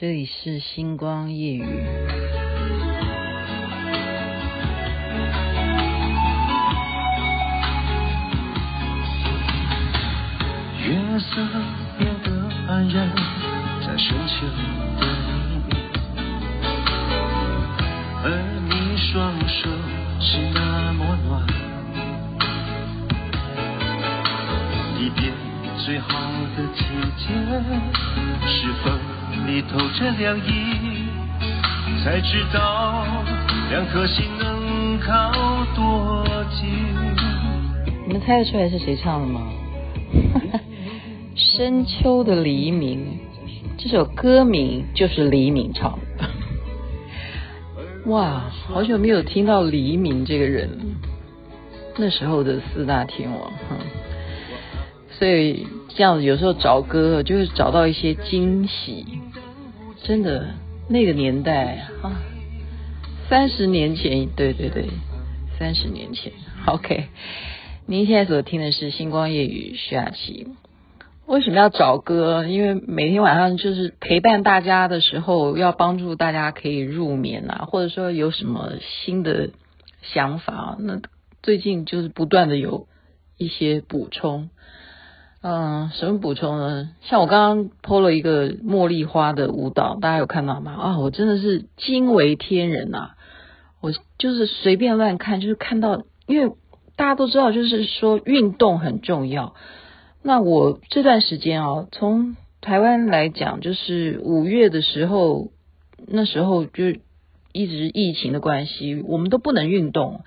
这里是星光夜雨。月色变得黯然，在胸前的里面，而你双手是那么暖，离别最好的季节，是否你透着凉意，才知道两颗心能靠多近。你们猜得出来是谁唱的吗？深秋的黎明，这首歌名就是黎明唱的。哇，好久没有听到黎明这个人，那时候的四大天王。所以这样子有时候找歌就会找到一些惊喜，真的那个年代啊，30年前，对，30年前。 OK， 您现在所听的是星光夜雨徐雅琪。为什么要找歌？因为每天晚上就是陪伴大家的时候，要帮助大家可以入眠啊，或者说有什么新的想法。那最近就是不断的有一些补充。什么补充呢？像我刚刚 po 了一个茉莉花的舞蹈，大家有看到吗？啊，我真的是惊为天人啊！我就是随便乱看，就是看到，因为大家都知道，就是说运动很重要。那我这段时间哦，从台湾来讲，就是5月的时候，那时候就一直疫情的关系，我们都不能运动。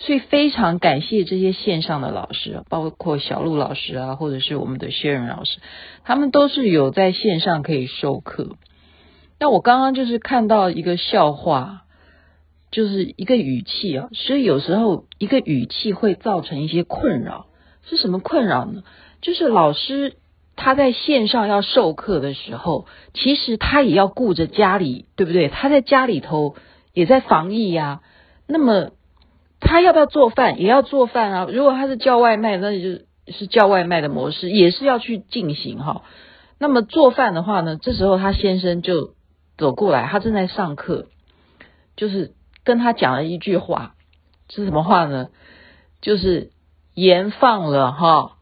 所以非常感谢这些线上的老师，包括小鹿老师啊，或者是我们的 Sharon 老师，他们都是有在线上可以授课。那我刚刚就是看到一个笑话，就是一个语气啊，所以有时候一个语气会造成一些困扰。是什么困扰呢？就是老师他在线上要授课的时候，其实他也要顾着家里，对不对？他在家里头也在防疫啊，那么他要不要做饭？也要做饭啊！如果他是叫外卖，那就是叫外卖的模式，也是要去进行哈。那么做饭的话呢，这时候他先生就走过来，他正在上课，就是跟他讲了一句话，是什么话呢？就是盐放了哈，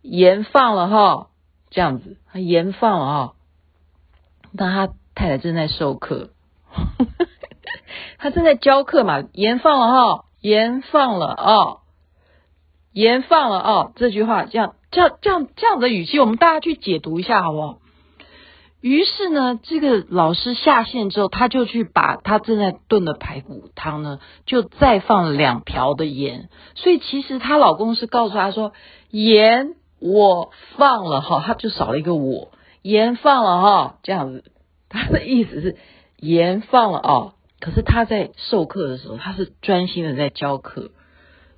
盐放了哈，这样子，他盐放了哈。但他太太正在授课。他正在教课嘛，盐放了哦，盐放了哦，盐放了哦，这句话这样的语气，我们大家去解读一下好不好？于是呢，这个老师下线之后，他就去把他正在炖的排骨汤呢，就再放2瓢的盐。所以其实她老公是告诉她说，盐我放了哈，他就少了一个我，盐放了哈，这样子，他的意思是盐放了哦。可是他在授课的时候，他是专心的在教课，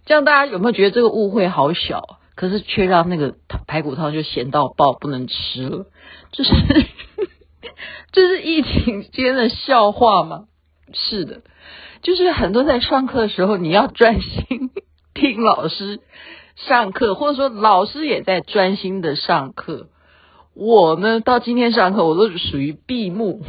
这样大家有没有觉得这个误会好小？可是却让那个排骨汤就咸到爆，不能吃了，就是就是疫情间的笑话嘛。是的，就是很多在上课的时候，你要专心听老师上课，或者说老师也在专心的上课。我呢，到今天上课我都属于闭幕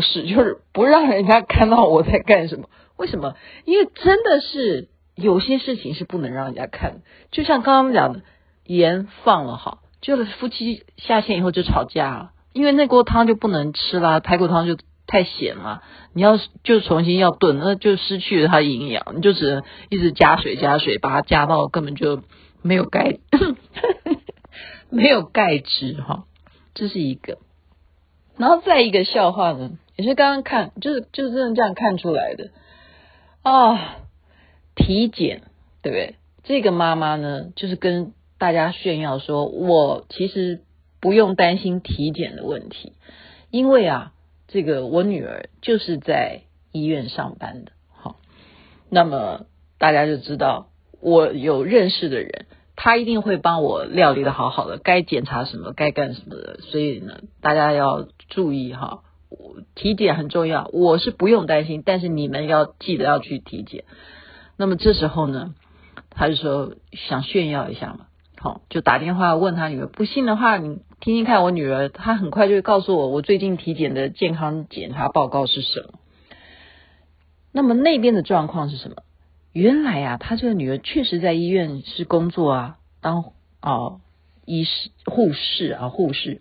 式，就是不让人家看到我在干什么。为什么？因为真的是有些事情是不能让人家看，就像刚刚讲的，盐放了好，就是夫妻下线以后就吵架了，因为那锅汤就不能吃啦，排骨汤就太咸了，你要就重新要炖，那就失去了它的营养，你就只能一直加水，把它加到根本就没有钙质哈。这是一个，然后再一个笑话呢，也是刚刚看，就是真的这样看出来的啊。体检，对不对？这个妈妈呢，就是跟大家炫耀说，我其实不用担心体检的问题，因为啊，这个我女儿就是在医院上班的。好，那么大家就知道，我有认识的人，他一定会帮我料理的好好的，该检查什么，该干什么的。所以呢，大家要注意哈，体检很重要，我是不用担心，但是你们要记得要去体检。那么这时候呢，他就说想炫耀一下嘛，就打电话问他女儿，不信的话你听听看我女儿，她很快就会告诉我最近体检的健康检查报告是什么。那么那边的状况是什么？原来啊，她这个女儿确实在医院是工作啊，当医师、护士啊，护士。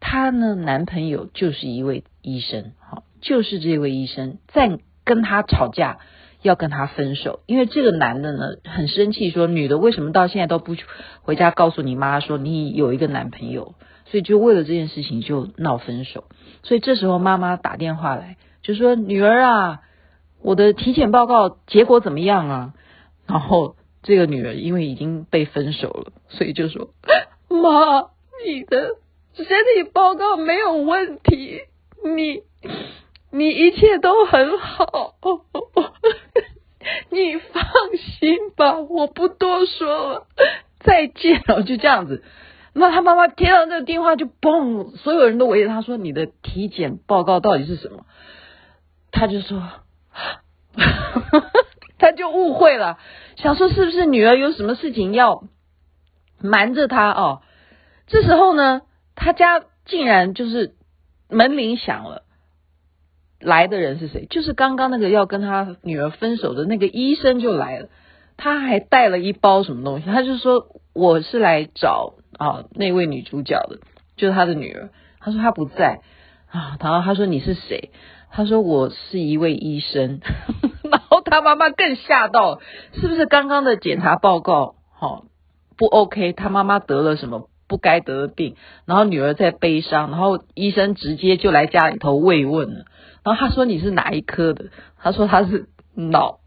她呢，男朋友就是一位医生，就是这位医生在跟她吵架，要跟她分手，因为这个男的呢很生气，说女的为什么到现在都不回家告诉你妈说你有一个男朋友，所以就为了这件事情就闹分手。所以这时候妈妈打电话来就说，女儿啊，我的体检报告结果怎么样啊？然后这个女儿因为已经被分手了，所以就说，妈，你的身体报告没有问题，你一切都很好，你放心吧，我不多说了，再见了，就这样子。那他妈妈接到这个电话就嘣，所有人都围着他说，你的体检报告到底是什么？他就说他就误会了，想说是不是女儿有什么事情要瞒着他哦。这时候呢，他家竟然就是门铃响了，来的人是谁？就是刚刚那个要跟他女儿分手的那个医生就来了，他还带了一包什么东西，他就说我是来找那位女主角的，就是他的女儿。他说他不在啊，然后他说你是谁？他说我是一位医生然后他妈妈更吓到了，是不是刚刚的检查报告不 OK， 他妈妈得了什么不该得的病，然后女儿在悲伤，然后医生直接就来家里头慰问了。然后他说你是哪一科的？他说他是脑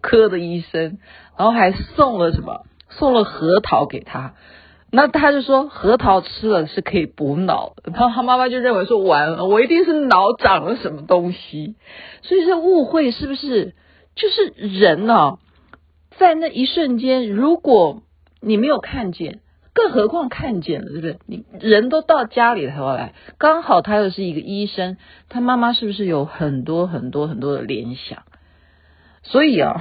科的医生，然后还送了核桃给他。那他就说核桃吃了是可以补脑的，然后他妈妈就认为说完了，我一定是脑长了什么东西。所以这误会是不是就是人啊，在那一瞬间如果你没有看见，更何况看见了，对不对？你人都到家里头来，刚好他又是一个医生，他妈妈是不是有很多很多很多的联想？所以啊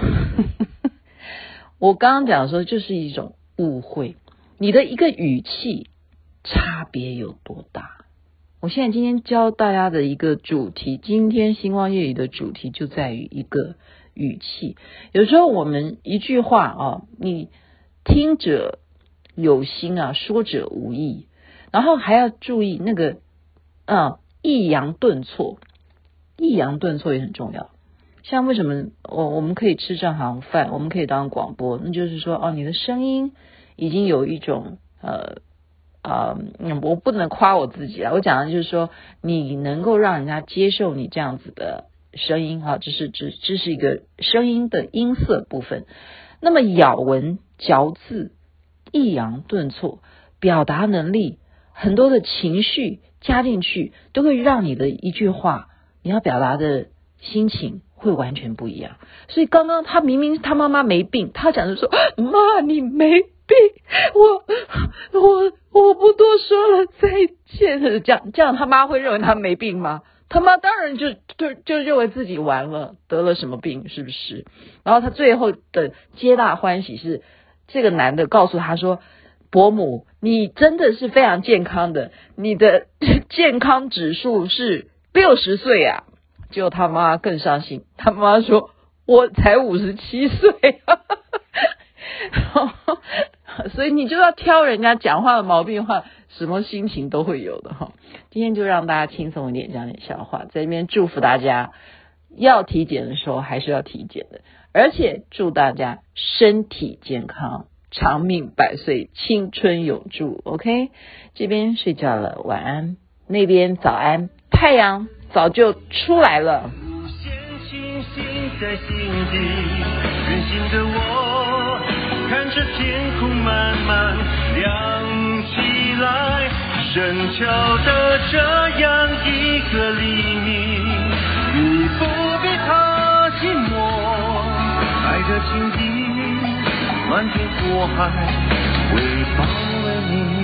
我刚刚讲说就是一种误会，你的一个语气差别有多大？我现在今天教大家的一个主题，今天星光夜语的主题就在于一个语气。有时候我们一句话你听者有心啊，说者无意，然后还要注意那个抑扬顿挫，抑扬顿挫也很重要。像为什么我们可以吃正行饭，我们可以当广播，那就是说你的声音已经有一种我不能夸我自己啊，我讲的就是说你能够让人家接受你这样子的声音这是一个声音的音色部分。那么咬文嚼字、抑扬顿挫、表达能力，很多的情绪加进去，都会让你的一句话，你要表达的心情会完全不一样。所以刚刚他明明他妈妈没病，他讲的说妈你没病，我不多说了，再见，这样他妈会认为他没病吗？他妈当然就认为自己完了，得了什么病，是不是？然后他最后的皆大欢喜是这个男的告诉他说，伯母你真的是非常健康的，你的健康指数是60岁啊。结果他妈更伤心，他妈说我才57岁所以你就要挑人家讲话的毛病的话，什么心情都会有的今天就让大家轻松一点，讲点笑话，在这边祝福大家，要体检的时候还是要体检的，而且祝大家身体健康，长命百岁，青春永驻。 OK， 这边睡觉了，晚安，那边早安，太阳早就出来了。无限清醒在心底，任性的我看着天空慢慢亮起来，深秋的这样一个黎明，你不必怕寂寞，爱的情敌漫天火海会包围你。